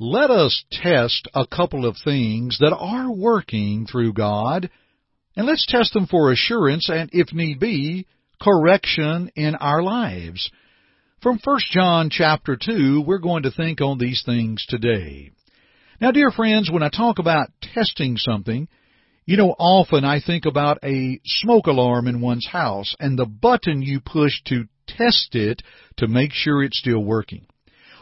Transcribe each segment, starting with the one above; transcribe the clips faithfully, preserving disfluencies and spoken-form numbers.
Let us test a couple of things that are working through God, and let's test them for assurance and, if need be, correction in our lives. From First John chapter two, we're going to think on these things today. Now, dear friends, when I talk about testing something, you know, often I think about a smoke alarm in one's house and the button you push to test it to make sure it's still working.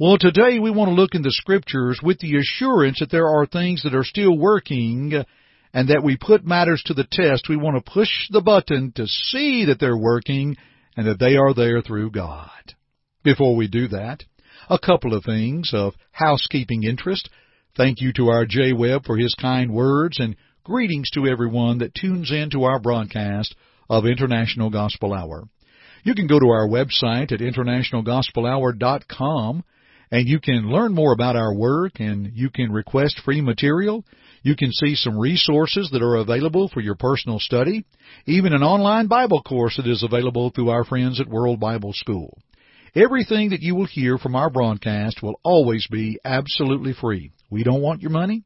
Well, today we want to look in the Scriptures with the assurance that there are things that are still working and that we put matters to the test. We want to push the button to see that they're working and that they are there through God. Before we do that, a couple of things of housekeeping interest. Thank you to our J-Web for his kind words, and greetings to everyone that tunes in to our broadcast of International Gospel Hour. You can go to our website at international gospel hour dot com, and you can learn more about our work, and you can request free material. You can see some resources that are available for your personal study, even an online Bible course that is available through our friends at World Bible School. Everything that you will hear from our broadcast will always be absolutely free. We don't want your money.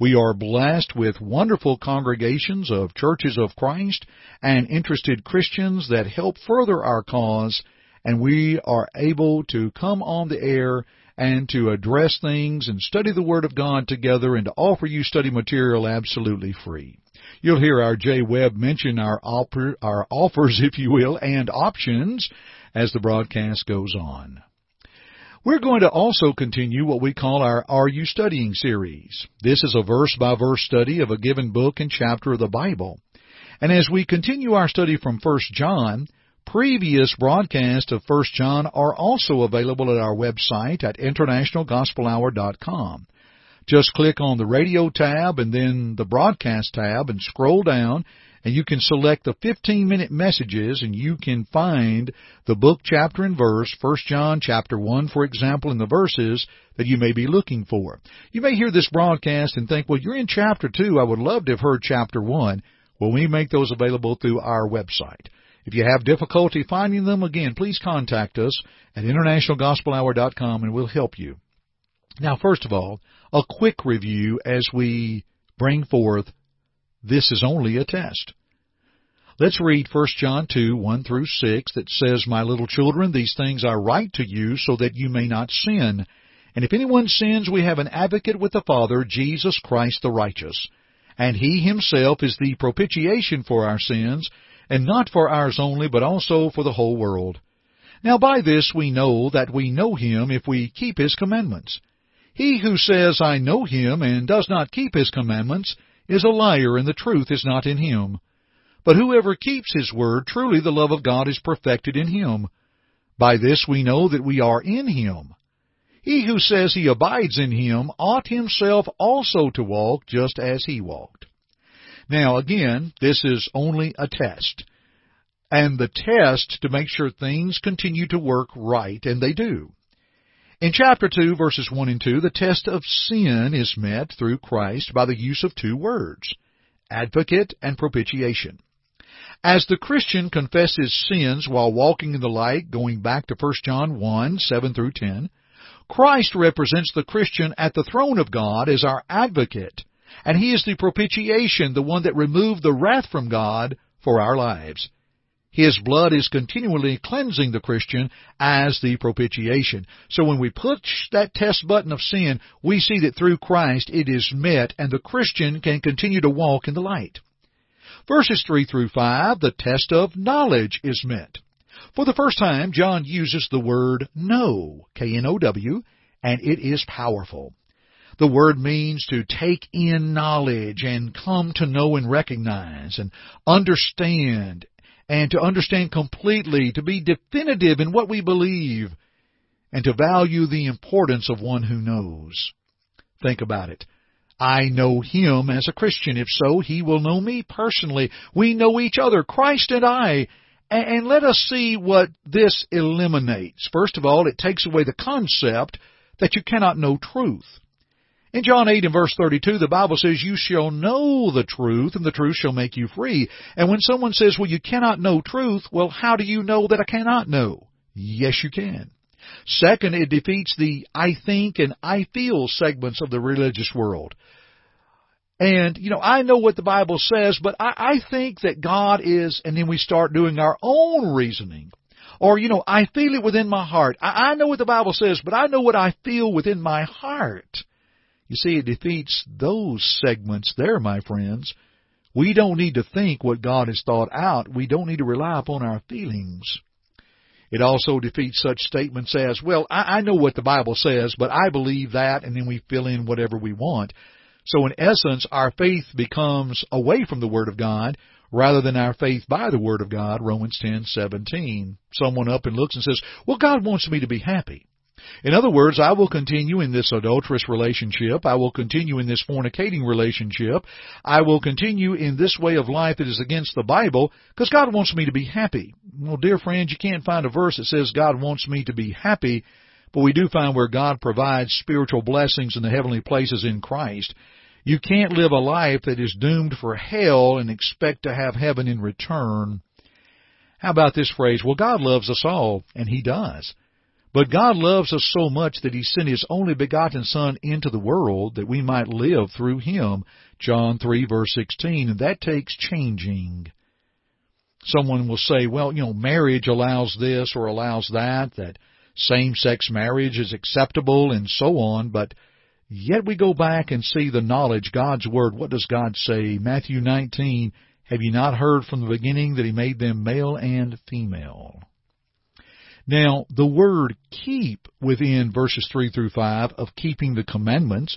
We are blessed with wonderful congregations of churches of Christ and interested Christians that help further our cause, and we are able to come on the air and to address things and study the Word of God together and to offer you study material absolutely free. You'll hear our J-Web mention our oper- our offers, if you will, and options as the broadcast goes on. We're going to also continue what we call our Are You Studying series. This is a verse-by-verse study of a given book and chapter of the Bible. And as we continue our study from First John, previous broadcasts of First John are also available at our website at international gospel hour dot com. Just click on the radio tab and then the broadcast tab and scroll down, and you can select the fifteen-minute messages, and you can find the book, chapter, and verse, First John chapter one, for example, in the verses that you may be looking for. You may hear this broadcast and think, well, you're in chapter two. I would love to have heard chapter one. Well, we make those available through our website. If you have difficulty finding them, again, please contact us at international gospel hour dot com, and we'll help you. Now, first of all, a quick review as we bring forth This Is Only a Test. Let's read First John two, one through six, that says, My little children, these things I write to you so that you may not sin. And if anyone sins, we have an advocate with the Father, Jesus Christ the righteous. And he himself is the propitiation for our sins, and not for ours only, but also for the whole world. Now by this we know that we know him if we keep his commandments. He who says, I know him, and does not keep his commandments, is a liar, and the truth is not in him. But whoever keeps his word, truly the love of God is perfected in him. By this we know that we are in him. He who says he abides in him ought himself also to walk just as he walked. Now again, this is only a test. And the test to make sure things continue to work right, and they do. In chapter two, verses one and two, the test of sin is met through Christ by the use of two words, advocate and propitiation. As the Christian confesses sins while walking in the light, going back to First John one, seven through ten, Christ represents the Christian at the throne of God as our advocate, and he is the propitiation, the one that removed the wrath from God for our lives. His blood is continually cleansing the Christian as the propitiation. So when we push that test button of sin, we see that through Christ it is met, and the Christian can continue to walk in the light. Verses three through five, the test of knowledge is met. For the first time, John uses the word know, K N O W, and it is powerful. The word means to take in knowledge and come to know and recognize and understand, and to understand completely, to be definitive in what we believe, and to value the importance of one who knows. Think about it. I know him as a Christian. If so, he will know me personally. We know each other, Christ and I. And let us see what this eliminates. First of all, it takes away the concept that you cannot know truth. In John eight and verse thirty-two, the Bible says, "You shall know the truth, and the truth shall make you free." And when someone says, "Well, you cannot know truth," well, how do you know that I cannot know? Yes, you can. Second, it defeats the I think and I feel segments of the religious world. And, you know, I know what the Bible says, but I, I think that God is, and then we start doing our own reasoning. Or, you know, I feel it within my heart. I, I know what the Bible says, but I know what I feel within my heart. You see, it defeats those segments there, my friends. We don't need to think what God has thought out. We don't need to rely upon our feelings. It also defeats such statements as, well, I, I know what the Bible says, but I believe that, and then we fill in whatever we want. So in essence, our faith becomes away from the Word of God rather than our faith by the Word of God, Romans ten seventeen. Someone up and looks and says, well, God wants me to be happy. In other words, I will continue in this adulterous relationship. I will continue in this fornicating relationship. I will continue in this way of life that is against the Bible because God wants me to be happy. Well, dear friends, you can't find a verse that says God wants me to be happy, but we do find where God provides spiritual blessings in the heavenly places in Christ. You can't live a life that is doomed for hell and expect to have heaven in return. How about this phrase? Well, God loves us all, and He does. But God loves us so much that He sent His only begotten Son into the world that we might live through Him, John three, verse sixteen, and that takes changing. Someone will say, well, you know, marriage allows this or allows that, that same-sex marriage is acceptable and so on, but yet we go back and see the knowledge, God's Word. What does God say? Matthew nineteen, have you not heard from the beginning that He made them male and female? Now, the word keep within verses three through five of keeping the commandments,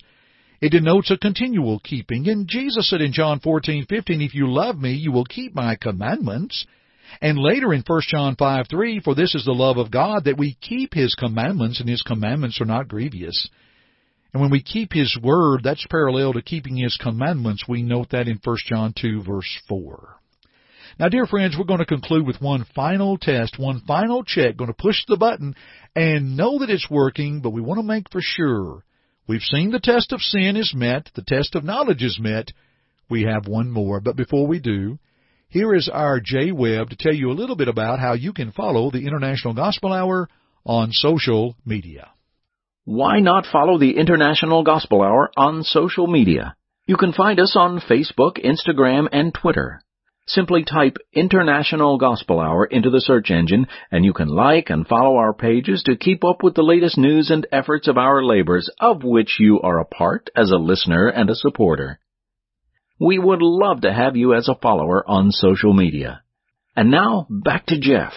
it denotes a continual keeping. And Jesus said in John fourteen fifteen, if you love me, you will keep my commandments. And later in First John five three, for this is the love of God, that we keep His commandments, and His commandments are not grievous. And when we keep His word, that's parallel to keeping His commandments. We note that in First John two, verse four. Now, dear friends, we're going to conclude with one final test, one final check. Going to push the button and know that it's working, but we want to make for sure. We've seen the test of sin is met. The test of knowledge is met. We have one more. But before we do, here is our J. Webb to tell you a little bit about how you can follow the International Gospel Hour on social media. Why not follow the International Gospel Hour on social media? You can find us on Facebook, Instagram, and Twitter. Simply type International Gospel Hour into the search engine, and you can like and follow our pages to keep up with the latest news and efforts of our labors, of which you are a part as a listener and a supporter. We would love to have you as a follower on social media. And now, back to Jeff.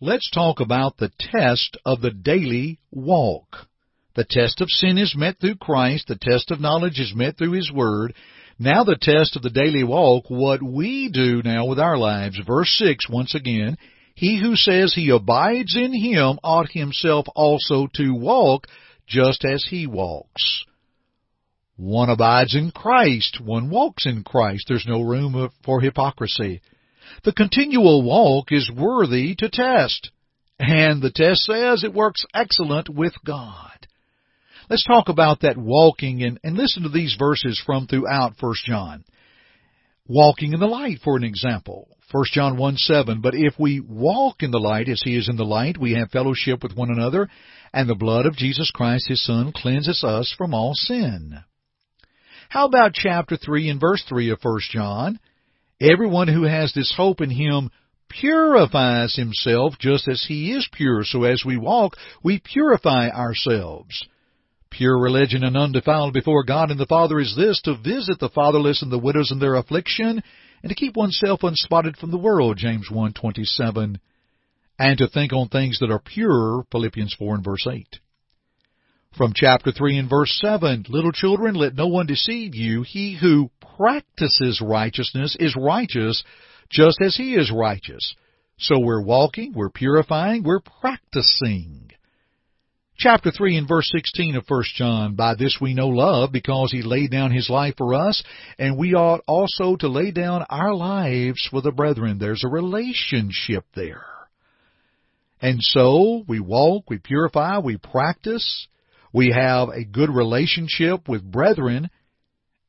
Let's talk about the test of the daily walk. The test of sin is met through Christ. The test of knowledge is met through His Word. Now the test of the daily walk, what we do now with our lives. Verse six, once again, he who says he abides in Him ought himself also to walk just as He walks. One abides in Christ. One walks in Christ. There's no room for hypocrisy. The continual walk is worthy to test. And the test says it works excellent with God. Let's talk about that walking and, and listen to these verses from throughout First John. Walking in the light, for an example. First John one seven, but if we walk in the light as He is in the light, we have fellowship with one another, and the blood of Jesus Christ, His Son, cleanses us from all sin. How about chapter three and verse three of First John? Everyone who has this hope in Him purifies himself just as He is pure. So as we walk, we purify ourselves. Pure religion and undefiled before God and the Father is this, to visit the fatherless and the widows in their affliction, and to keep oneself unspotted from the world, James one twenty-seven, and to think on things that are pure, Philippians four and verse eight. From chapter three and verse seven, little children, let no one deceive you. He who practices righteousness is righteous, just as He is righteous. So we're walking, we're purifying, we're practicing. chapter three and verse sixteen of First John, by this we know love, because he laid down his life for us, and we ought also to lay down our lives for the brethren. There's a relationship there. And so we walk, we purify, we practice, we have a good relationship with brethren.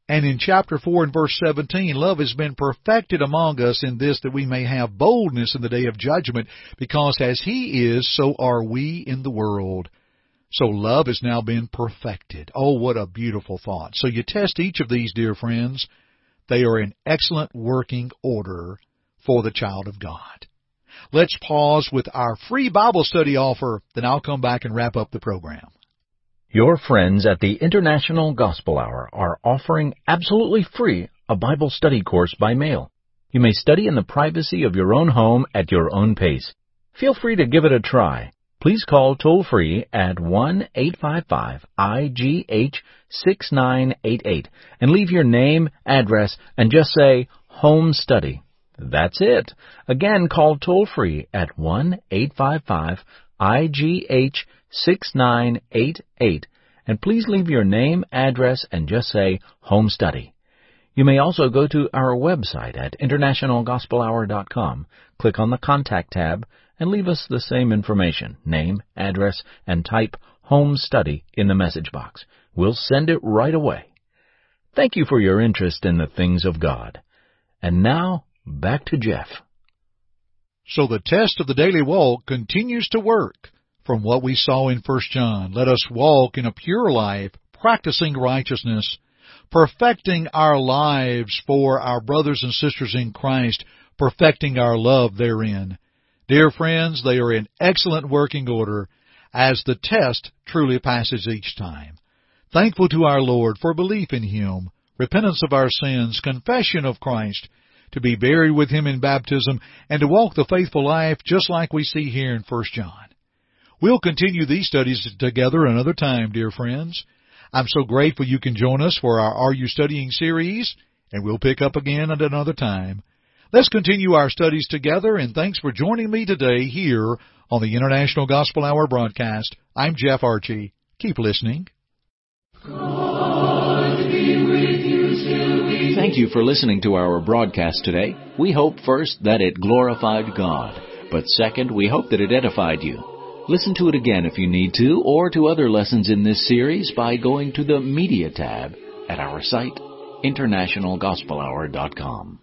And in chapter four and verse seventeen, love has been perfected among us in this, that we may have boldness in the day of judgment, because as he is, so are we in the world. So love has now been perfected. Oh, what a beautiful thought. So you test each of these, dear friends. They are in excellent working order for the child of God. Let's pause with our free Bible study offer, then I'll come back and wrap up the program. Your friends at the International Gospel Hour are offering absolutely free a Bible study course by mail. You may study in the privacy of your own home at your own pace. Feel free to give it a try. Please call toll-free at one eight five five I G H six nine eight eight and leave your name, address, and just say, Home Study. That's it. Again, call toll-free at one eight five five I G H six nine eight eight, and please leave your name, address, and just say Home Study. You may also go to our website at international gospel hour dot com, click on the Contact tab, and leave us the same information, name, address, and type Home Study in the message box. We'll send it right away. Thank you for your interest in the things of God. And now, back to Jeff. So the test of the daily walk continues to work. From what we saw in First John, let us walk in a pure life, practicing righteousness, perfecting our lives for our brothers and sisters in Christ, perfecting our love therein. Dear friends, they are in excellent working order as the test truly passes each time. Thankful to our Lord for belief in Him, repentance of our sins, confession of Christ, to be buried with Him in baptism, and to walk the faithful life just like we see here in First John. We'll continue these studies together another time, dear friends. I'm so grateful you can join us for our Are You Studying series, and we'll pick up again at another time. Let's continue our studies together, and thanks for joining me today here on the International Gospel Hour broadcast. I'm Jeff Archie. Keep listening. God be with you till we... Thank you for listening to our broadcast today. We hope, first, that it glorified God, but second, we hope that it edified you. Listen to it again if you need to, or to other lessons in this series by going to the Media tab at our site, international gospel hour dot com.